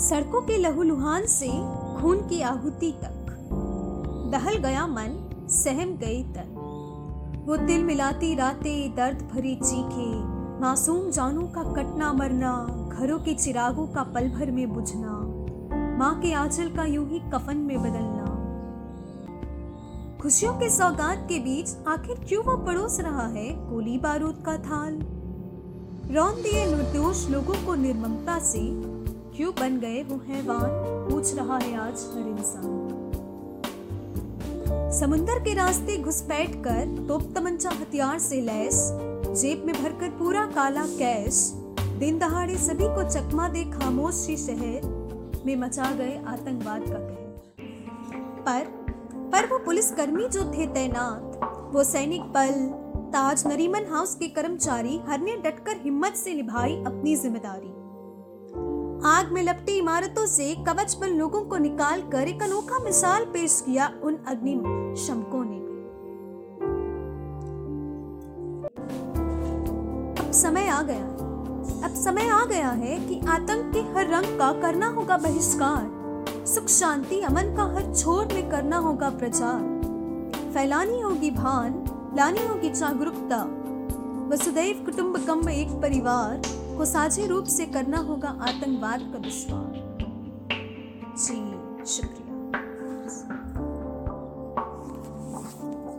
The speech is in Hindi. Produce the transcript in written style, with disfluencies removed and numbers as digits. सड़कों के लहूलुहान से खून की आहुति तक, दहल गया मन, सहम गई तन। वो तिल मिलाती रातें, दर्द भरी चीखे, मासूम जानों का कटना मरना, घरों के चिरागों का पल भर में बुझना, माँ के आंचल का यूं ही कफन में बदलना। खुशियों के सौगात के बीच आखिर क्यों वो पड़ोस रहा है गोली बारूद का थाल? रौन दिए निर्दोष लोगों को निर्ममता से, क्यों बन गए वो हैवान, पूछ रहा है आज हर इंसान। समुंदर के रास्ते घुसपैठ कर, तोप तमंचा हथियार से लैस, जेब में भरकर पूरा काला कैश, दिन दहाड़े सभी को चकमा दे खामोश ही शहर में मचा गए आतंकवाद का कहर। पर वो पुलिसकर्मी जो थे तैनात, वो सैनिक बल, ताज नरीमन हाउस के कर्मचारी, हर ने डटकर हिम्मत से निभाई अपनी जिम्मेदारी। आग में लपटी इमारतों से कवच पर लोगों को निकाल कर एक अनोखा मिसाल पेश किया उन अग्नि शमकों ने। अब समय आ गया है कि आतंक के हर रंग का करना होगा बहिष्कार, सुख शांति अमन का हर छोर में करना होगा प्रचार, फैलानी होगी भान, लानी होगी जागरूकता, वसुदैव कुटुंबकम एक परिवार को साझे रूप से करना होगा आतंकवाद का दुश्मन। जी शुक्रिया।